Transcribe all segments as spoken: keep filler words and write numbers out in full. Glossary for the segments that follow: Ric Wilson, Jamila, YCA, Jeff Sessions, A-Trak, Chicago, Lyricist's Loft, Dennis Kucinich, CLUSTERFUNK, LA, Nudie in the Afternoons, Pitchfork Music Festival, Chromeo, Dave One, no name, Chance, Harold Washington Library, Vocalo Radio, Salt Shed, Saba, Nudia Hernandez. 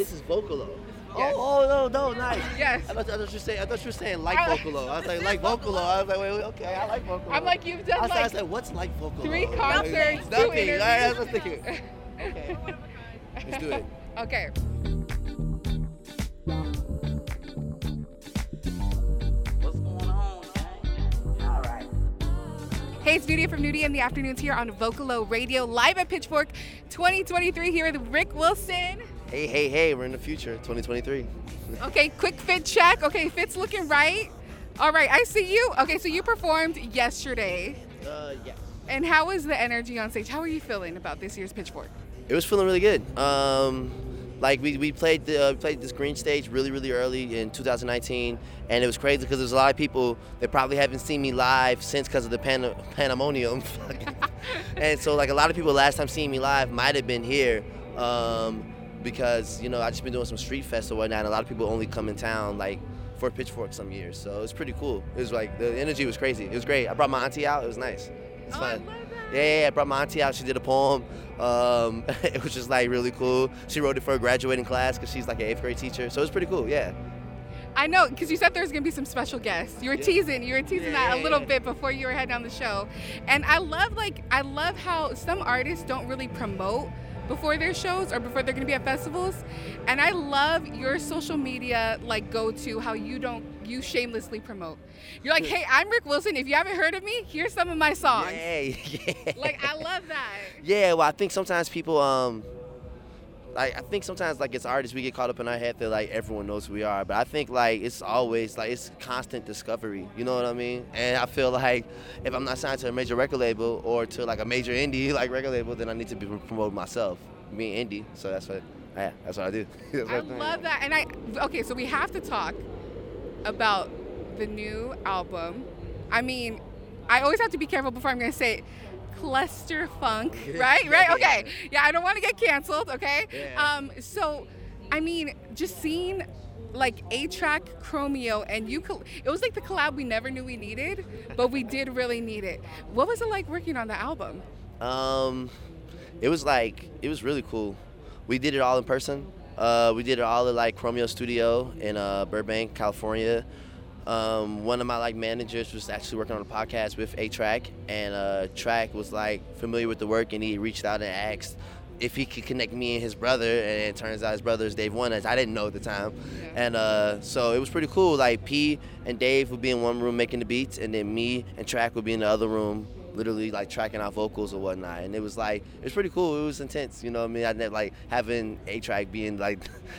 this is Vocalo. Yes. Oh, oh, no, no, nice. Yes. I thought, I thought you were saying, I thought you were saying like Vocalo. I was like, like Vocalo. I was like, wait, wait, okay, I like Vocalo. I'm like, you've done I was, like, I said, what's like Vocalo? Three concerts, like, nothing. Two interviews. All right, that's what's thinking. Okay. Let's do it. Okay. Hey, it's Nudie from Nudie in the Afternoons here on Vocalo Radio, live at Pitchfork twenty twenty-three here with Ric Wilson. Hey, hey, hey, we're in the future, twenty twenty-three. Okay, quick fit check. Okay, fit's looking right. All right, I see you. Okay, so you performed yesterday. Uh, yes. And how was the energy on stage? How are you feeling about this year's Pitchfork? It was feeling really good. Um, like, we, we played the uh, played this green stage really, really early in two thousand nineteen, and it was crazy because there's a lot of people that probably haven't seen me live since because of the pan- pandemonium. And so, like, a lot of people last time seeing me live might have been here um, because, you know, I just been doing some street fest or whatnot, and a lot of people only come in town, like, for Pitchfork some years. So it's pretty cool. It was, like, the energy was crazy. It was great. I brought my auntie out. It was nice. It was oh, fun. I love that. Yeah, yeah, I brought my auntie out. She did a poem. Um, it was just like really cool. She wrote it for a graduating class because she's like an eighth grade teacher. So it was pretty cool, yeah. I know, because you said there's going to be some special guests. You were yeah. teasing, you were teasing yeah, that a little yeah. bit before you were heading on the show. And I love like, I love how some artists don't really promote before their shows or before they're going to be at festivals. And I love your social media like go-to, how you don't you shamelessly promote. You're like, hey, I'm Ric Wilson. If you haven't heard of me, here's some of my songs. Yay. Yeah. Like, I love that. Yeah, well, I think sometimes people, um, like, I think sometimes, like, as artists, we get caught up in our head that, like, everyone knows who we are. But I think, like, it's always, like, it's constant discovery. You know what I mean? And I feel like if I'm not signed to a major record label or to, like, a major indie, like, record label, then I need to be promoting myself, being indie. So that's what, yeah, that's what I do. What I, I love that. And I, okay, so we have to talk about the new album. I mean, I always have to be careful before I'm going to say it. CLUSTERFUNK, right? Right? Okay. Yeah, I don't want to get canceled, okay? Yeah. Um, so, I mean, just seeing like A-Trak, Chromeo, and you, coll- it was like the collab we never knew we needed, but we did really need it. What was it like working on the album? Um, it was like, it was really cool. We did it all in person. Uh, we did it all at like Chromeo Studio in uh, Burbank, California. Um, one of my like managers was actually working on a podcast with A-Trak, and uh, Trak was like familiar with the work, and he reached out and asked if he could connect me and his brother. And it turns out his brother is Dave One, as I didn't know at the time. Yeah. And uh, so it was pretty cool. Like P and Dave would be in one room making the beats, and then me and Trak would be in the other room, literally like tracking out vocals or whatnot. And it was like, it was pretty cool. It was intense, you know what I mean? I never, like having A-Trak being like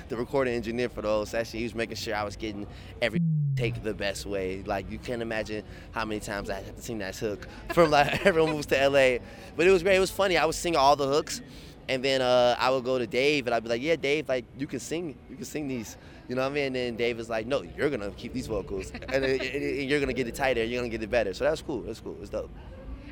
the recording engineer for the whole session, he was making sure I was getting every take the best way. Like you can't imagine how many times I had to sing that hook from like Everyone Moves to L A. But it was great, it was funny. I was singing all the hooks, and then uh, I would go to Dave and I'd be like, yeah, Dave, like you can sing, you can sing these. You know what I mean? And then Dave was like, no, you're gonna keep these vocals and, and you're gonna get it tighter, you're gonna get it better. So that was cool, that's cool, it was dope.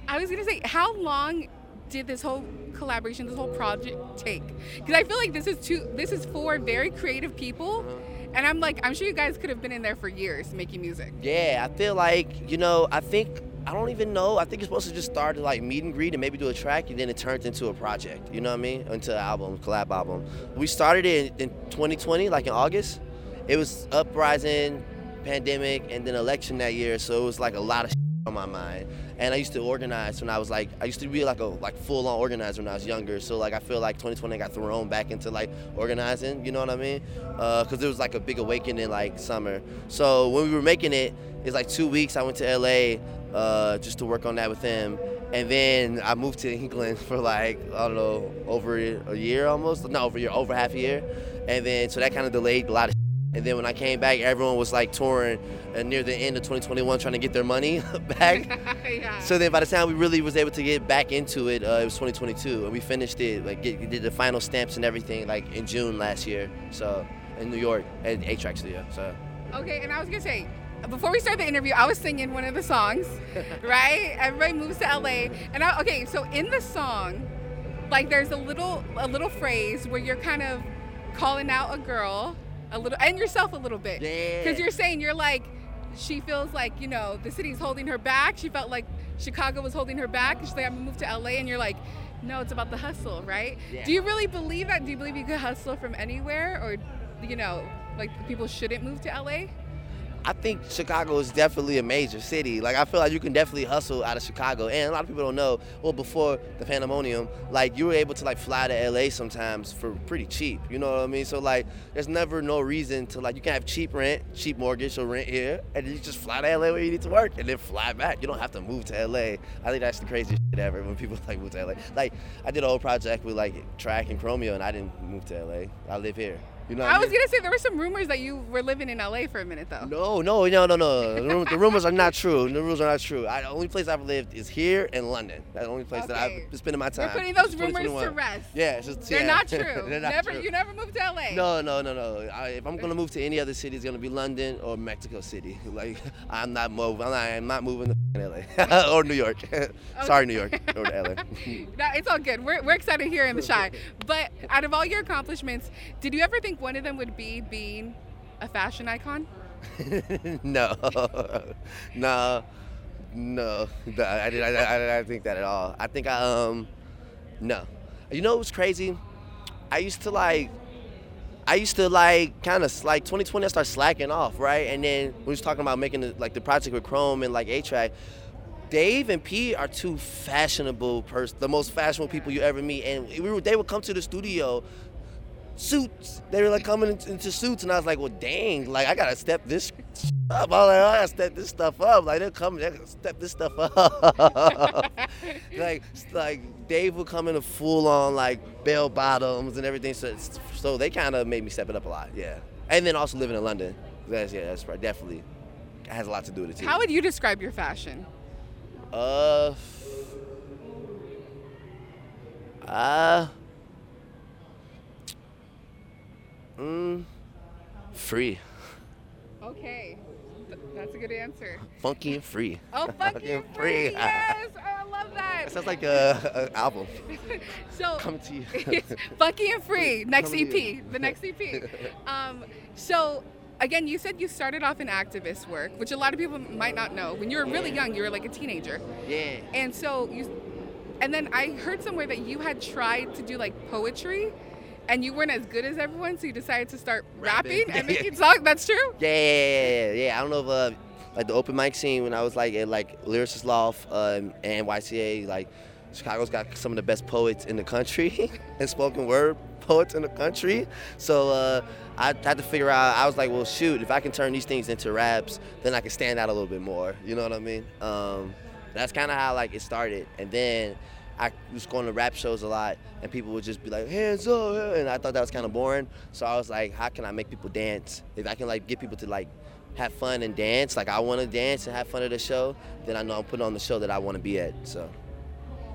I was gonna say, how long did this whole collaboration, this whole project take? Because I feel like this is two, this is four very creative people, uh-huh. and I'm like, I'm sure you guys could have been in there for years making music. Yeah, I feel like, you know, I think, I don't even know, I think you're supposed to just start to like meet and greet and maybe do a track, and then it turns into a project, you know what I mean? Into an album, collab album. We started it in, in twenty twenty, like in August. It was uprising, pandemic, and then election that year, so it was like a lot of on my mind. And I used to organize when I was like, I used to be like a like full-on organizer when I was younger. So like I feel like twenty twenty I got thrown back into like organizing, you know what I mean? Uh, Cause there was like a big awakening like summer. So when we were making it, it's like two weeks I went to L A uh, just to work on that with him. And then I moved to England for like, I don't know, over a year almost, not over a year, over half a year. And then, so that kind of delayed a lot of And then when I came back, everyone was like touring and near the end of twenty twenty-one trying to get their money back. Yeah. So then by the time we really was able to get back into it, uh, it was twenty twenty-two and we finished it, like get, did the final stamps and everything like in June last year. So in New York at A-Trak Studio, so. Okay, and I was gonna say, before we start the interview, I was singing one of the songs, right? Everybody Moves to L A. And I, okay, so in the song, like there's a little, a little phrase where you're kind of calling out a girl a little and yourself a little bit, because yeah. you're saying you're like she feels like, you know, the city's holding her back, she felt like Chicago was holding her back, she's like I'm gonna move to L A, and you're like No, it's about the hustle, right? Yeah. Do you really believe that? Do you believe you could hustle from anywhere, or, you know, like people shouldn't move to L A? I think Chicago is definitely a major city. Like, I feel like you can definitely hustle out of Chicago. And a lot of people don't know, well, before the pandemonium, like, you were able to, like, fly to L A sometimes for pretty cheap. You know what I mean? So, like, there's never no reason to, like, you can have cheap rent, cheap mortgage or rent here, and you just fly to L A where you need to work and then fly back. You don't have to move to L A. I think that's the craziest shit ever when people, like, move to L A. Like, I did a whole project with, like, A-Trak and Chromeo, and I didn't move to L A. I live here. You know I, I mean? was going to say, there were some rumors that you were living in L A for a minute, though. No, no, no, no, no. The rumors are not true. The rumors are not true. I, the only place I've lived is here and London. That's the only place okay. that I've been spending my time. We're putting those rumors to rest. Yeah. It's just, They're yeah. not true. They're not never, true. You never moved to L A. No, no, no, no. I, if I'm going to move to any other city, it's going to be London or Mexico City. Like, I'm not moving. I'm not moving to L A or New York. Sorry, New York or L A. No, it's all good. We're, we're excited here in the Chi. But out of all your accomplishments, did you ever think one of them would be being a fashion icon? no, no, no. I didn't. I, I didn't think that at all. I think I um, no. You know what's crazy? I used to like. I used to like kind of like twenty twenty. I started slacking off, right? And then we was talking about making the, like the project with Chrome and like A-Trak. Dave and P are two fashionable pers- the most fashionable people you ever meet, and we were, they would come to the studio. Suits. They were like coming into suits, and I was like, well, dang, like I gotta step this up. I was like, oh, I gotta step this stuff up. Like they're coming, they're gonna step this stuff up. like, like Dave would come in a full on like bell bottoms and everything. So, so they kind of made me step it up a lot. Yeah, and then also living in London. That's yeah, that's right. Definitely it has a lot to do with it too. How would you describe your fashion? Uh. Uh. Mm, free. Okay, Th- that's a good answer. Funky and free. Oh, funky, funky and free. free. Yes, oh, I love that. It sounds like a, a album. So come to you. Funky and free. Next come E P. The next E P. Um, so again, you said you started off in activist work, which a lot of people might not know. When you were yeah. really young, you were like a teenager. Yeah. And so you, and then I heard somewhere that you had tried to do like poetry. And you weren't as good as everyone, so you decided to start rapping, rapping and making songs. That's true? Yeah, yeah, yeah, yeah. I don't know if, uh, like, the open mic scene when I was, like, at, like, Lyricist's Loft uh, and Y C A, like, Chicago's got some of the best poets in the country and spoken word poets in the country. So uh, I had to figure out, I was like, well, shoot, if I can turn these things into raps, then I can stand out a little bit more. You know what I mean? Um, that's kind of how, like, it started. And then I was going to rap shows a lot, and people would just be like, hands up, and I thought that was kind of boring. So I was like, how can I make people dance? If I can like get people to like have fun and dance, like I want to dance and have fun at a show, then I know I'm putting on the show that I want to be at, so.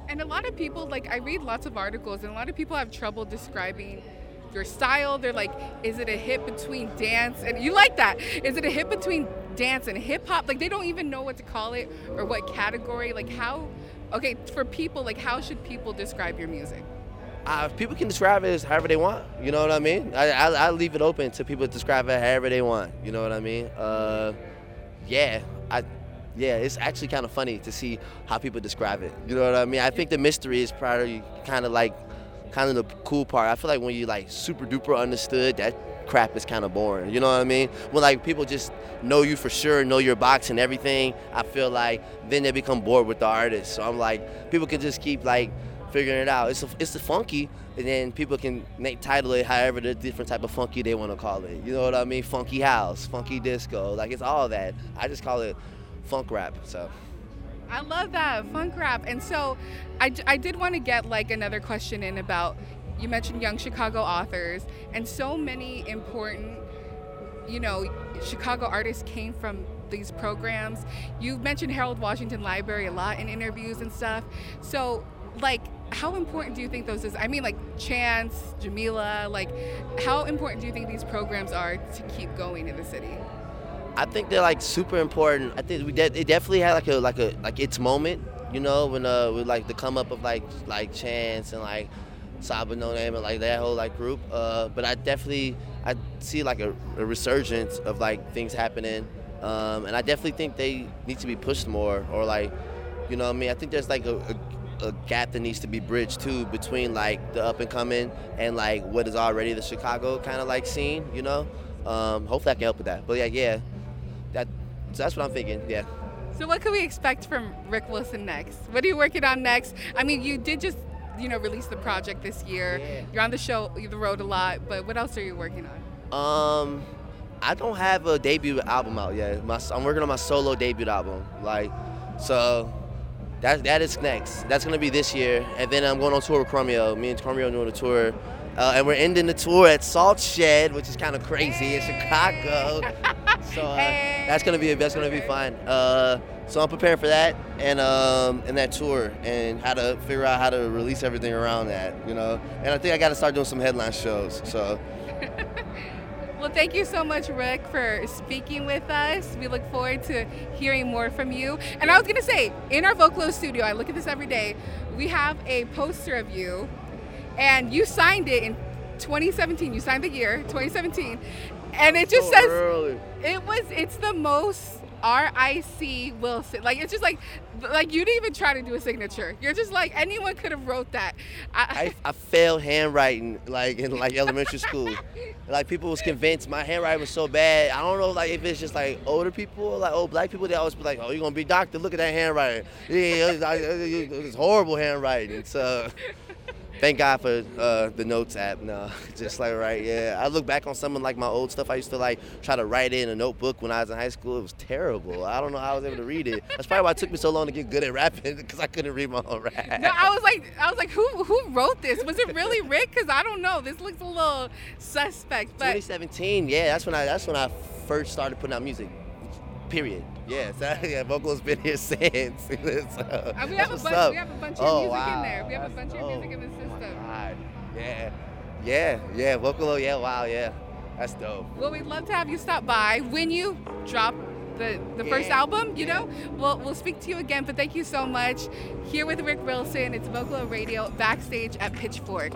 And a lot of people, like I read lots of articles, and a lot of people have trouble describing your style. They're like, is it a hit between dance? And you like that. Is it a hit between dance and hip hop? Like they don't even know what to call it or what category, like how, okay, for people, like, how should people describe your music? Uh, people can describe it as however they want. You know what I mean? I, I, I leave it open to people to describe it however they want. You know what I mean? Uh, yeah, I, yeah. It's actually kind of funny to see how people describe it. You know what I mean? I think the mystery is probably kind of like, kind of the cool part. I feel like when you like super duper understood that. Crap is kind of boring, you know what I mean? When like people just know you for sure, know your box and everything, I feel like then they become bored with the artist. So I'm like, people can just keep like figuring it out. It's a, it's a funky, and then people can make, title it however the different type of funky they want to call it. You know what I mean? Funky house, funky disco, like it's all that. I just call it funk rap, so. I love that, funk rap. And so I, I did want to get like another question in about, you mentioned young Chicago authors, and so many important, you know, Chicago artists came from these programs. You've mentioned Harold Washington Library a lot in interviews and stuff. So, like, how important do you think those is? I mean, like, Chance, Jamila, like, how important do you think these programs are to keep going in the city? I think they're, like, super important. I think we de- it definitely had, like, a like a like its moment, you know, when uh, with, like, the come up of, like, like Chance and, like, Saba, No Name, and like that whole like group. Uh, but I definitely, I see like a, a resurgence of like things happening. Um, and I definitely think they need to be pushed more, or like, you know what I mean? I think there's like a, a a gap that needs to be bridged too between like the up and coming and like what is already the Chicago kind of like scene, you know? Um, hopefully I can help with that. But yeah, yeah, that, so that's what I'm thinking, yeah. So what can we expect from Ric Wilson next? What are you working on next? I mean, you did just, you know, release the project this year. Yeah. You're on the show, the road a lot, but what else are you working on? Um, I don't have a debut album out yet. My, I'm working on my solo debut album. Like, so that that is next. That's gonna be this year. And then I'm going on tour with Chromeo. Me and Chromeo doing a tour. Uh, and we're ending the tour at Salt Shed, which is kind of crazy hey. in Chicago. So uh, hey. that's gonna be that's gonna be fun. Uh, so I'm preparing for that and um, and that tour and how to figure out how to release everything around that, you know. And I think I got to start doing some headline shows. So. Well, thank you so much, Ric, for speaking with us. We look forward to hearing more from you. And I was gonna say, in our Vocalo studio, I look at this every day. We have a poster of you, and you signed it in twenty seventeen. You signed the year twenty seventeen. And it just so says, early. it was, it's the most R I C Wilson. Like, it's just like, like you didn't even try to do a signature. You're just like, anyone could have wrote that. I, I, I failed handwriting, like, in, like, elementary school. Like, people was convinced my handwriting was so bad. I don't know, like, if it's just, like, older people, like, old black people, they always be like, oh, you're going to be doctor, look at that handwriting. Yeah, it was, it was horrible handwriting, so... Thank God for uh, the Notes app now. Just like, right, yeah. I look back on some of like my old stuff. I used to like try to write in a notebook when I was in high school. It was terrible. I don't know how I was able to read it. That's probably why it took me so long to get good at rapping, because I couldn't read my own rap. No, I was like, I was like, who who wrote this? Was it really Ric? Because I don't know. This looks a little suspect. But twenty seventeen, yeah, that's when I that's when I first started putting out music. Period. Yeah, so, yeah, Vocalo's been here since. So, uh, we, have a bunch, we have a bunch of oh, music wow. in there. We have a bunch oh, of music in the system. God. Yeah, yeah, yeah, Vocalo, yeah, wow, yeah. That's dope. Well, we'd love to have you stop by when you drop the, the yeah. first album, you yeah. know? We'll, we'll speak to you again, but thank you so much. Here with Ric Wilson, it's Vocalo Radio backstage at Pitchfork.